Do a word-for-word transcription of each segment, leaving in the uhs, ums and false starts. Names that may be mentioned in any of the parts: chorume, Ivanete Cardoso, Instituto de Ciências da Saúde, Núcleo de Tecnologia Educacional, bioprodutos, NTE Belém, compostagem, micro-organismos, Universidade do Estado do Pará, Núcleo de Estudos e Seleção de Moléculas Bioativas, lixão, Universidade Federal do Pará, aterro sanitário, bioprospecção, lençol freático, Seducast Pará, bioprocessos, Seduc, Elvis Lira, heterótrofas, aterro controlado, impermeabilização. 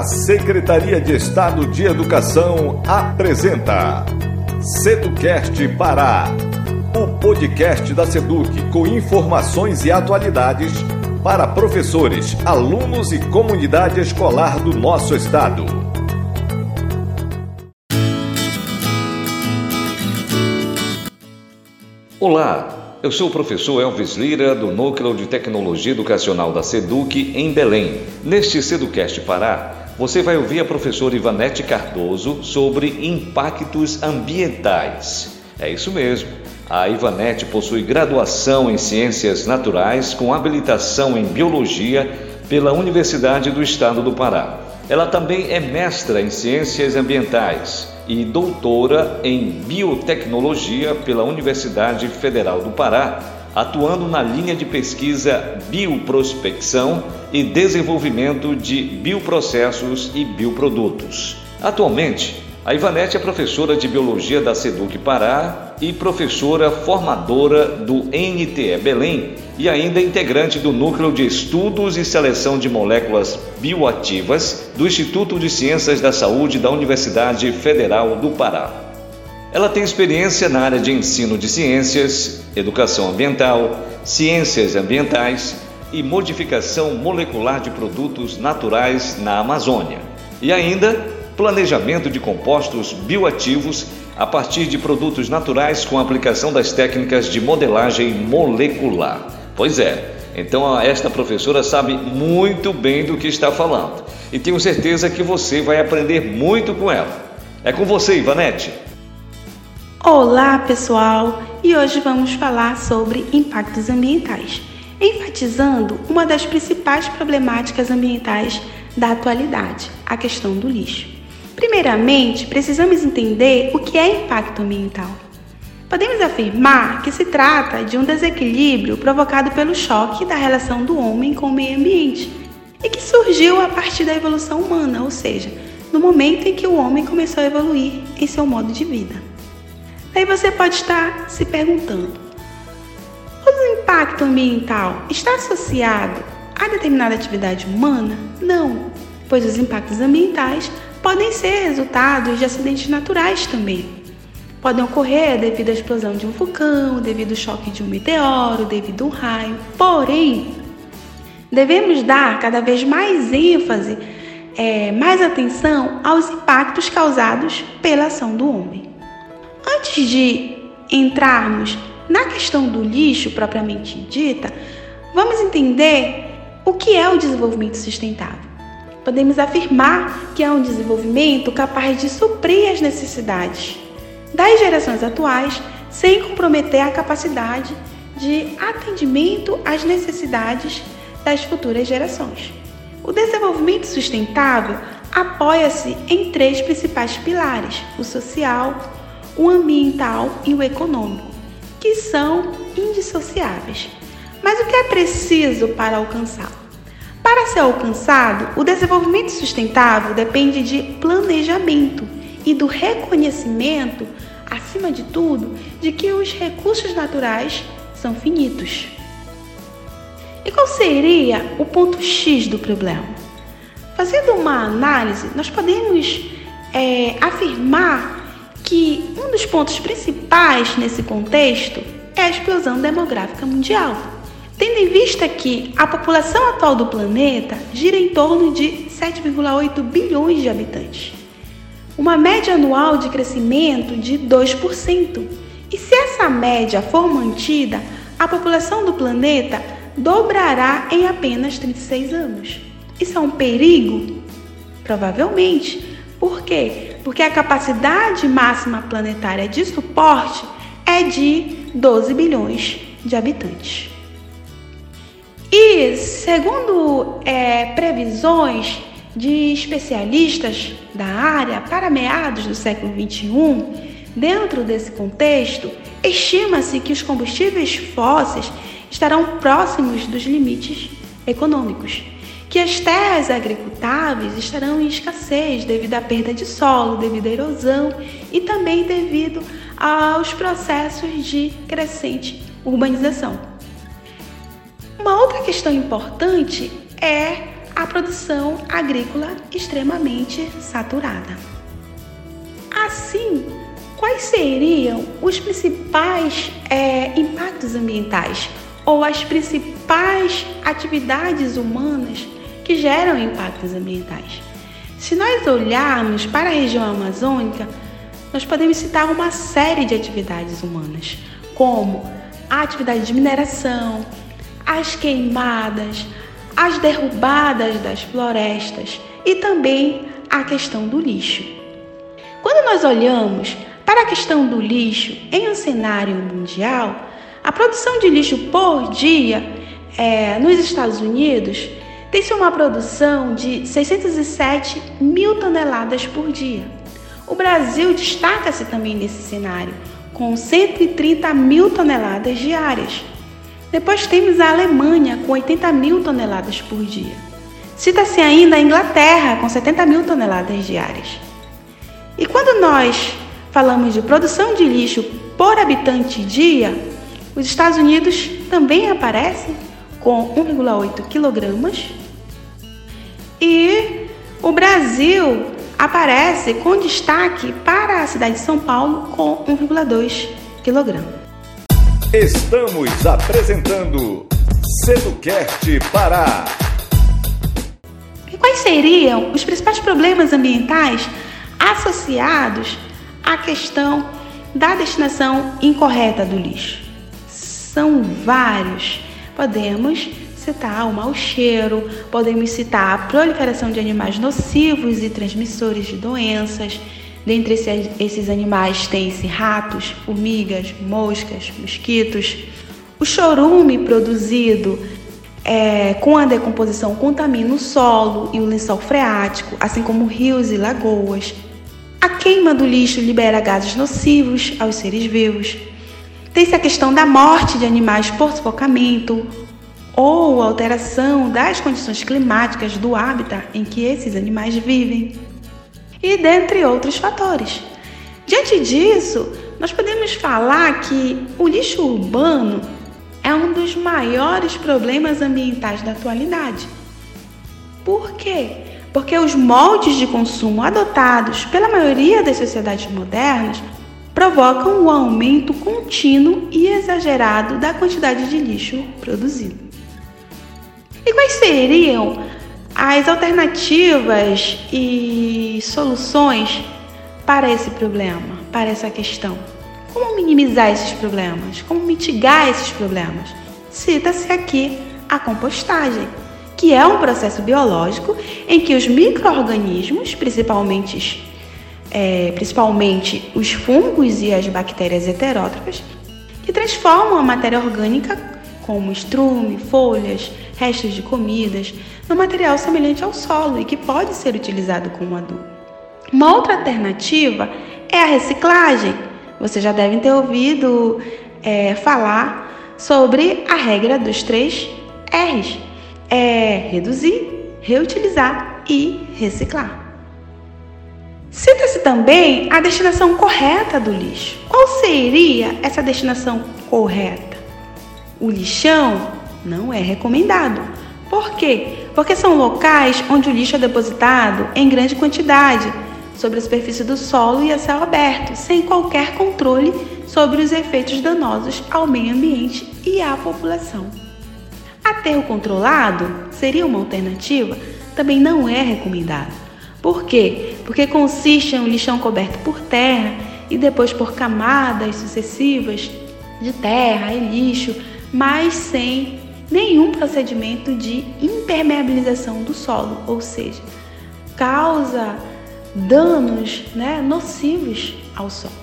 A Secretaria de Estado de Educação apresenta Seducast Pará, o podcast da Seduc com informações e atualidades para professores, alunos e comunidade escolar do nosso estado. Olá, eu sou o professor Elvis Lira, do Núcleo de Tecnologia Educacional da Seduc, em Belém. Neste Seducast Pará, você vai ouvir a professora Ivanete Cardoso sobre impactos ambientais. É isso mesmo. A Ivanete possui graduação em Ciências Naturais com habilitação em Biologia pela Universidade do Estado do Pará. Ela também é mestra em Ciências Ambientais e doutora em Biotecnologia pela Universidade Federal do Pará, atuando na linha de pesquisa bioprospecção e desenvolvimento de bioprocessos e bioprodutos. Atualmente, a Ivanete é professora de Biologia da Seduc Pará e professora formadora do N T E Belém e ainda integrante do Núcleo de Estudos e Seleção de Moléculas Bioativas do Instituto de Ciências da Saúde da Universidade Federal do Pará. Ela tem experiência na área de ensino de ciências, educação ambiental, ciências ambientais e modificação molecular de produtos naturais na Amazônia. E ainda, planejamento de compostos bioativos a partir de produtos naturais com aplicação das técnicas de modelagem molecular. Pois é, então esta professora sabe muito bem do que está falando. E tenho certeza que você vai aprender muito com ela. É com você, Ivanete! Olá pessoal, e hoje vamos falar sobre impactos ambientais, enfatizando uma das principais problemáticas ambientais da atualidade, a questão do lixo. Primeiramente, precisamos entender o que é impacto ambiental. Podemos afirmar que se trata de um desequilíbrio provocado pelo choque da relação do homem com o meio ambiente e que surgiu a partir da evolução humana, ou seja, no momento em que o homem começou a evoluir em seu modo de vida. Daí você pode estar se perguntando, todo o impacto ambiental está associado a determinada atividade humana? Não, pois os impactos ambientais podem ser resultados de acidentes naturais também. Podem ocorrer devido à explosão de um vulcão, devido ao choque de um meteoro, devido a um raio. Porém, devemos dar cada vez mais ênfase, é, mais atenção aos impactos causados pela ação do homem. Antes de entrarmos na questão do lixo propriamente dita, vamos entender o que é o desenvolvimento sustentável. Podemos afirmar que é um desenvolvimento capaz de suprir as necessidades das gerações atuais sem comprometer a capacidade de atendimento às necessidades das futuras gerações. O desenvolvimento sustentável apoia-se em três principais pilares: o social, o ambiental e o econômico, que são indissociáveis. Mas o que é preciso para alcançá-lo? Para ser alcançado, o desenvolvimento sustentável depende de planejamento e do reconhecimento, acima de tudo, de que os recursos naturais são finitos. E qual seria o ponto X do problema? Fazendo uma análise, nós podemos é, afirmar que um dos pontos principais nesse contexto é a explosão demográfica mundial, tendo em vista que a população atual do planeta gira em torno de sete vírgula oito bilhões de habitantes, uma média anual de crescimento de dois por cento. E se essa média for mantida, a população do planeta dobrará em apenas trinta e seis anos. Isso é um perigo? Provavelmente. Por quê? Porque a capacidade máxima planetária de suporte é de doze bilhões de habitantes. E, segundo é, previsões de especialistas da área, para meados do século vinte e um, dentro desse contexto, estima-se que os combustíveis fósseis estarão próximos dos limites econômicos, que as terras agricultáveis estarão em escassez devido à perda de solo, devido à erosão e também devido aos processos de crescente urbanização. Uma outra questão importante é a produção agrícola extremamente saturada. Assim, quais seriam os principais é, impactos ambientais ou as principais atividades humanas que geram impactos ambientais? Se nós olharmos para a região amazônica, nós podemos citar uma série de atividades humanas, como a atividade de mineração, as queimadas, as derrubadas das florestas e também a questão do lixo. Quando nós olhamos para a questão do lixo em um cenário mundial, a produção de lixo por dia é, nos Estados Unidos tem-se uma produção de seiscentos e sete mil toneladas por dia. O Brasil destaca-se também nesse cenário, com cento e trinta mil toneladas diárias. Depois temos a Alemanha, com oitenta mil toneladas por dia. Cita-se ainda a Inglaterra, com setenta mil toneladas diárias. E quando nós falamos de produção de lixo por habitante dia, os Estados Unidos também aparecem com um vírgula oito quilogramas e o Brasil aparece com destaque para a cidade de São Paulo com um vírgula dois quilogramas. Estamos apresentando Seducast Pará. E quais seriam os principais problemas ambientais associados à questão da destinação incorreta do lixo? São vários. Podemos citar o mau cheiro, podemos citar a proliferação de animais nocivos e transmissores de doenças. Dentre esses animais tem-se ratos, formigas, moscas, mosquitos. O chorume produzido é, com a decomposição contamina o solo e o lençol freático, assim como rios e lagoas. A queima do lixo libera gases nocivos aos seres vivos. Tem-se a questão da morte de animais por sufocamento ou alteração das condições climáticas do hábitat em que esses animais vivem, e dentre outros fatores. Diante disso, nós podemos falar que o lixo urbano é um dos maiores problemas ambientais da atualidade. Por quê? Porque os moldes de consumo adotados pela maioria das sociedades modernas provocam um aumento contínuo e exagerado da quantidade de lixo produzido. E quais seriam as alternativas e soluções para esse problema, para essa questão? Como minimizar esses problemas? Como mitigar esses problemas? Cita-se aqui a compostagem, que é um processo biológico em que os micro-organismos, principalmente, é, principalmente os fungos e as bactérias heterótrofas, que transformam a matéria orgânica como estrume, folhas, restos de comidas, num material semelhante ao solo e que pode ser utilizado como adubo. Uma outra alternativa é a reciclagem. Vocês já devem ter ouvido é, falar sobre a regra dos três R's. É reduzir, reutilizar e reciclar. Cita-se também a destinação correta do lixo. Qual seria essa destinação correta? O lixão não é recomendado. Por quê? Porque são locais onde o lixo é depositado em grande quantidade, sobre a superfície do solo e a céu aberto, sem qualquer controle sobre os efeitos danosos ao meio ambiente e à população. Aterro controlado seria uma alternativa, também não é recomendado. Por quê? Porque consiste em um lixão coberto por terra e depois por camadas sucessivas de terra e lixo, mas sem nenhum procedimento de impermeabilização do solo, ou seja, causa danos, né, nocivos ao solo.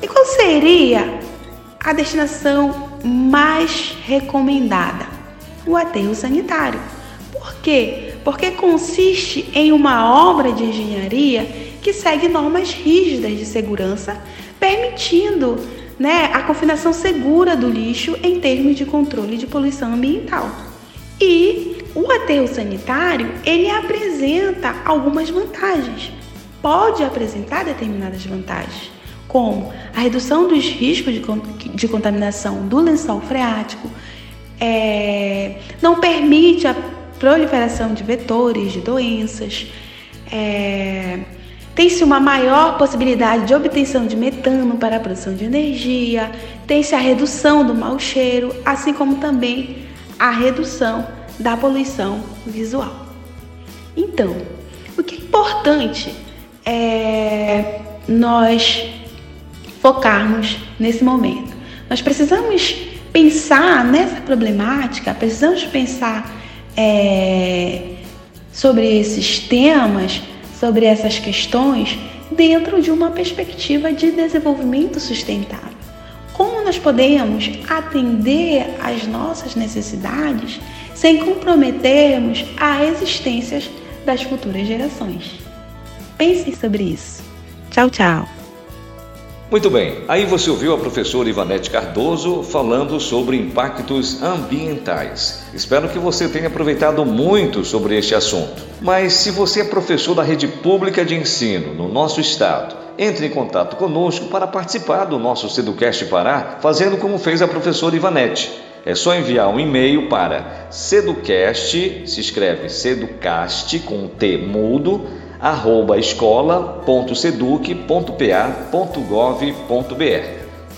E qual seria a destinação mais recomendada? O aterro sanitário. Por quê? Porque consiste em uma obra de engenharia que segue normas rígidas de segurança, permitindo Né, a confinação segura do lixo em termos de controle de poluição ambiental. E o aterro sanitário, ele apresenta algumas vantagens. Pode apresentar determinadas vantagens, como a redução dos riscos de, de contaminação do lençol freático, é, não permite a proliferação de vetores, de doenças. É... Tem-se uma maior possibilidade de obtenção de metano para a produção de energia, tem-se a redução do mau cheiro, assim como também a redução da poluição visual. Então, o que é importante é nós focarmos nesse momento. Nós precisamos pensar nessa problemática, precisamos pensar é, sobre esses temas, sobre essas questões dentro de uma perspectiva de desenvolvimento sustentável. Como nós podemos atender às nossas necessidades sem comprometermos a existências das futuras gerações? Pensem sobre isso. Tchau, tchau! Muito bem, aí você ouviu a professora Ivanete Cardoso falando sobre impactos ambientais. Espero que você tenha aproveitado muito sobre este assunto. Mas se você é professor da rede pública de ensino no nosso estado, entre em contato conosco para participar do nosso Seducast Pará, fazendo como fez a professora Ivanete. É só enviar um e-mail para seducast, se escreve seducast com T mudo, arroba escola ponto seduc ponto p a ponto gov ponto b r.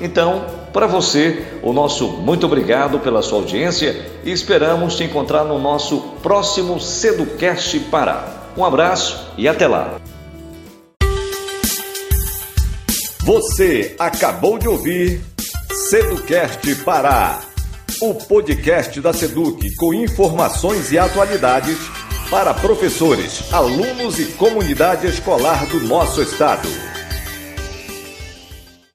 Então, para você, o nosso muito obrigado pela sua audiência e esperamos te encontrar no nosso próximo Seducast Pará. Um abraço e até lá! Você acabou de ouvir Seducast Pará, o podcast da Seduc com informações e atualidades para professores, alunos e comunidade escolar do nosso estado.